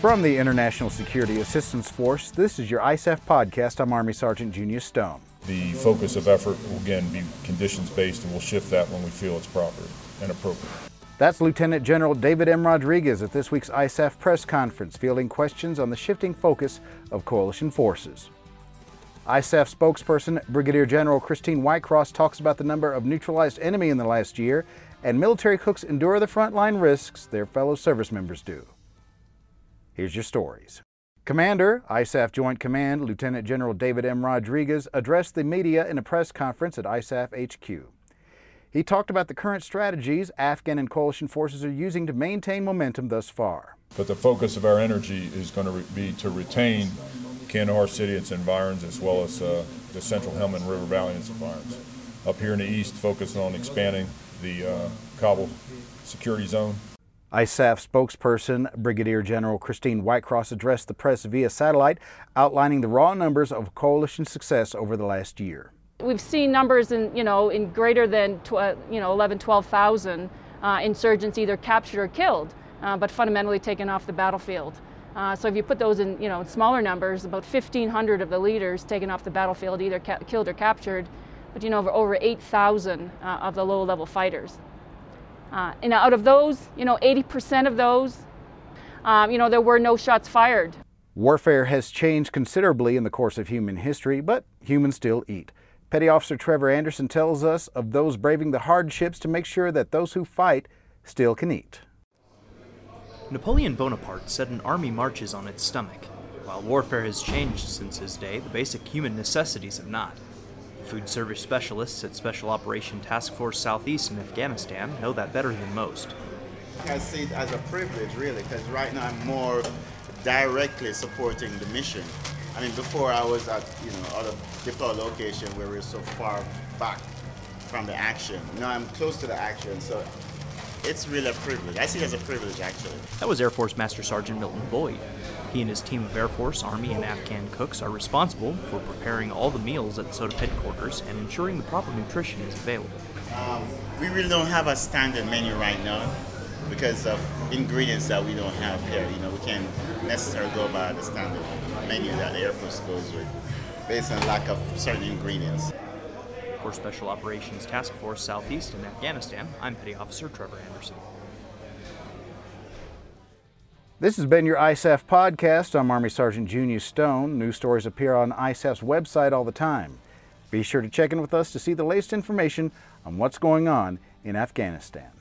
From the International Security Assistance Force, this is your ISAF podcast. I'm Army Sergeant Junior Stone. The focus of effort will again be conditions-based, and we'll shift that when we feel it's proper and appropriate. That's Lieutenant General David M. Rodriguez at this week's ISAF press conference, fielding questions on the shifting focus of coalition forces. ISAF spokesperson Brigadier General Christine Whitecross talks about the number of neutralized enemy in the last year, and military cooks endure the frontline risks their fellow service members do. Here's your stories. Commander, ISAF Joint Command, Lieutenant General David M. Rodriguez addressed the media in a press conference at ISAF HQ. He talked about the current strategies Afghan and coalition forces are using to maintain momentum thus far. But the focus of our energy is going to be to retain Kandahar City, its environs, as well as the central Helmand River Valley and its environs. Up here in the east, focusing on expanding the Kabul security zone. ISAF spokesperson Brigadier General Christine Whitecross addressed the press via satellite, outlining the raw numbers of coalition success over the last year. We've seen numbers in greater than 11,000 to 12,000 insurgents either captured or killed, but fundamentally taken off the battlefield. So if you put those in smaller numbers, about 1,500 of the leaders taken off the battlefield, either killed or captured, but over 8,000 of the low-level fighters. And out of those, 80% of those, there were no shots fired. Warfare has changed considerably in the course of human history, but humans still eat. Petty Officer Trevor Anderson tells us of those braving the hardships to make sure that those who fight still can eat. Napoleon Bonaparte said an army marches on its stomach. While warfare has changed since his day, the basic human necessities have not. Food service specialists at Special Operation Task Force Southeast in Afghanistan know that better than most. I see it as a privilege, really, because right now I'm more directly supporting the mission. I mean, before I was at other deploy location where we're so far back from the action. Now I'm close to the action, so it's really a privilege. I see it as a privilege, actually. That was Air Force Master Sergeant Milton Boyd. He and his team of Air Force, Army, and Afghan cooks are responsible for preparing all the meals at the SOTA headquarters and ensuring the proper nutrition is available. We really don't have a standard menu right now because of ingredients that we don't have here. We can't necessarily go by the standard menu that the Air Force goes with based on lack of certain ingredients. For Special Operations Task Force Southeast in Afghanistan, I'm Petty Officer Trevor Anderson. This has been your ISAF podcast. I'm Army Sergeant Junior Stone. News stories appear on ISAF's website all the time. Be sure to check in with us to see the latest information on what's going on in Afghanistan.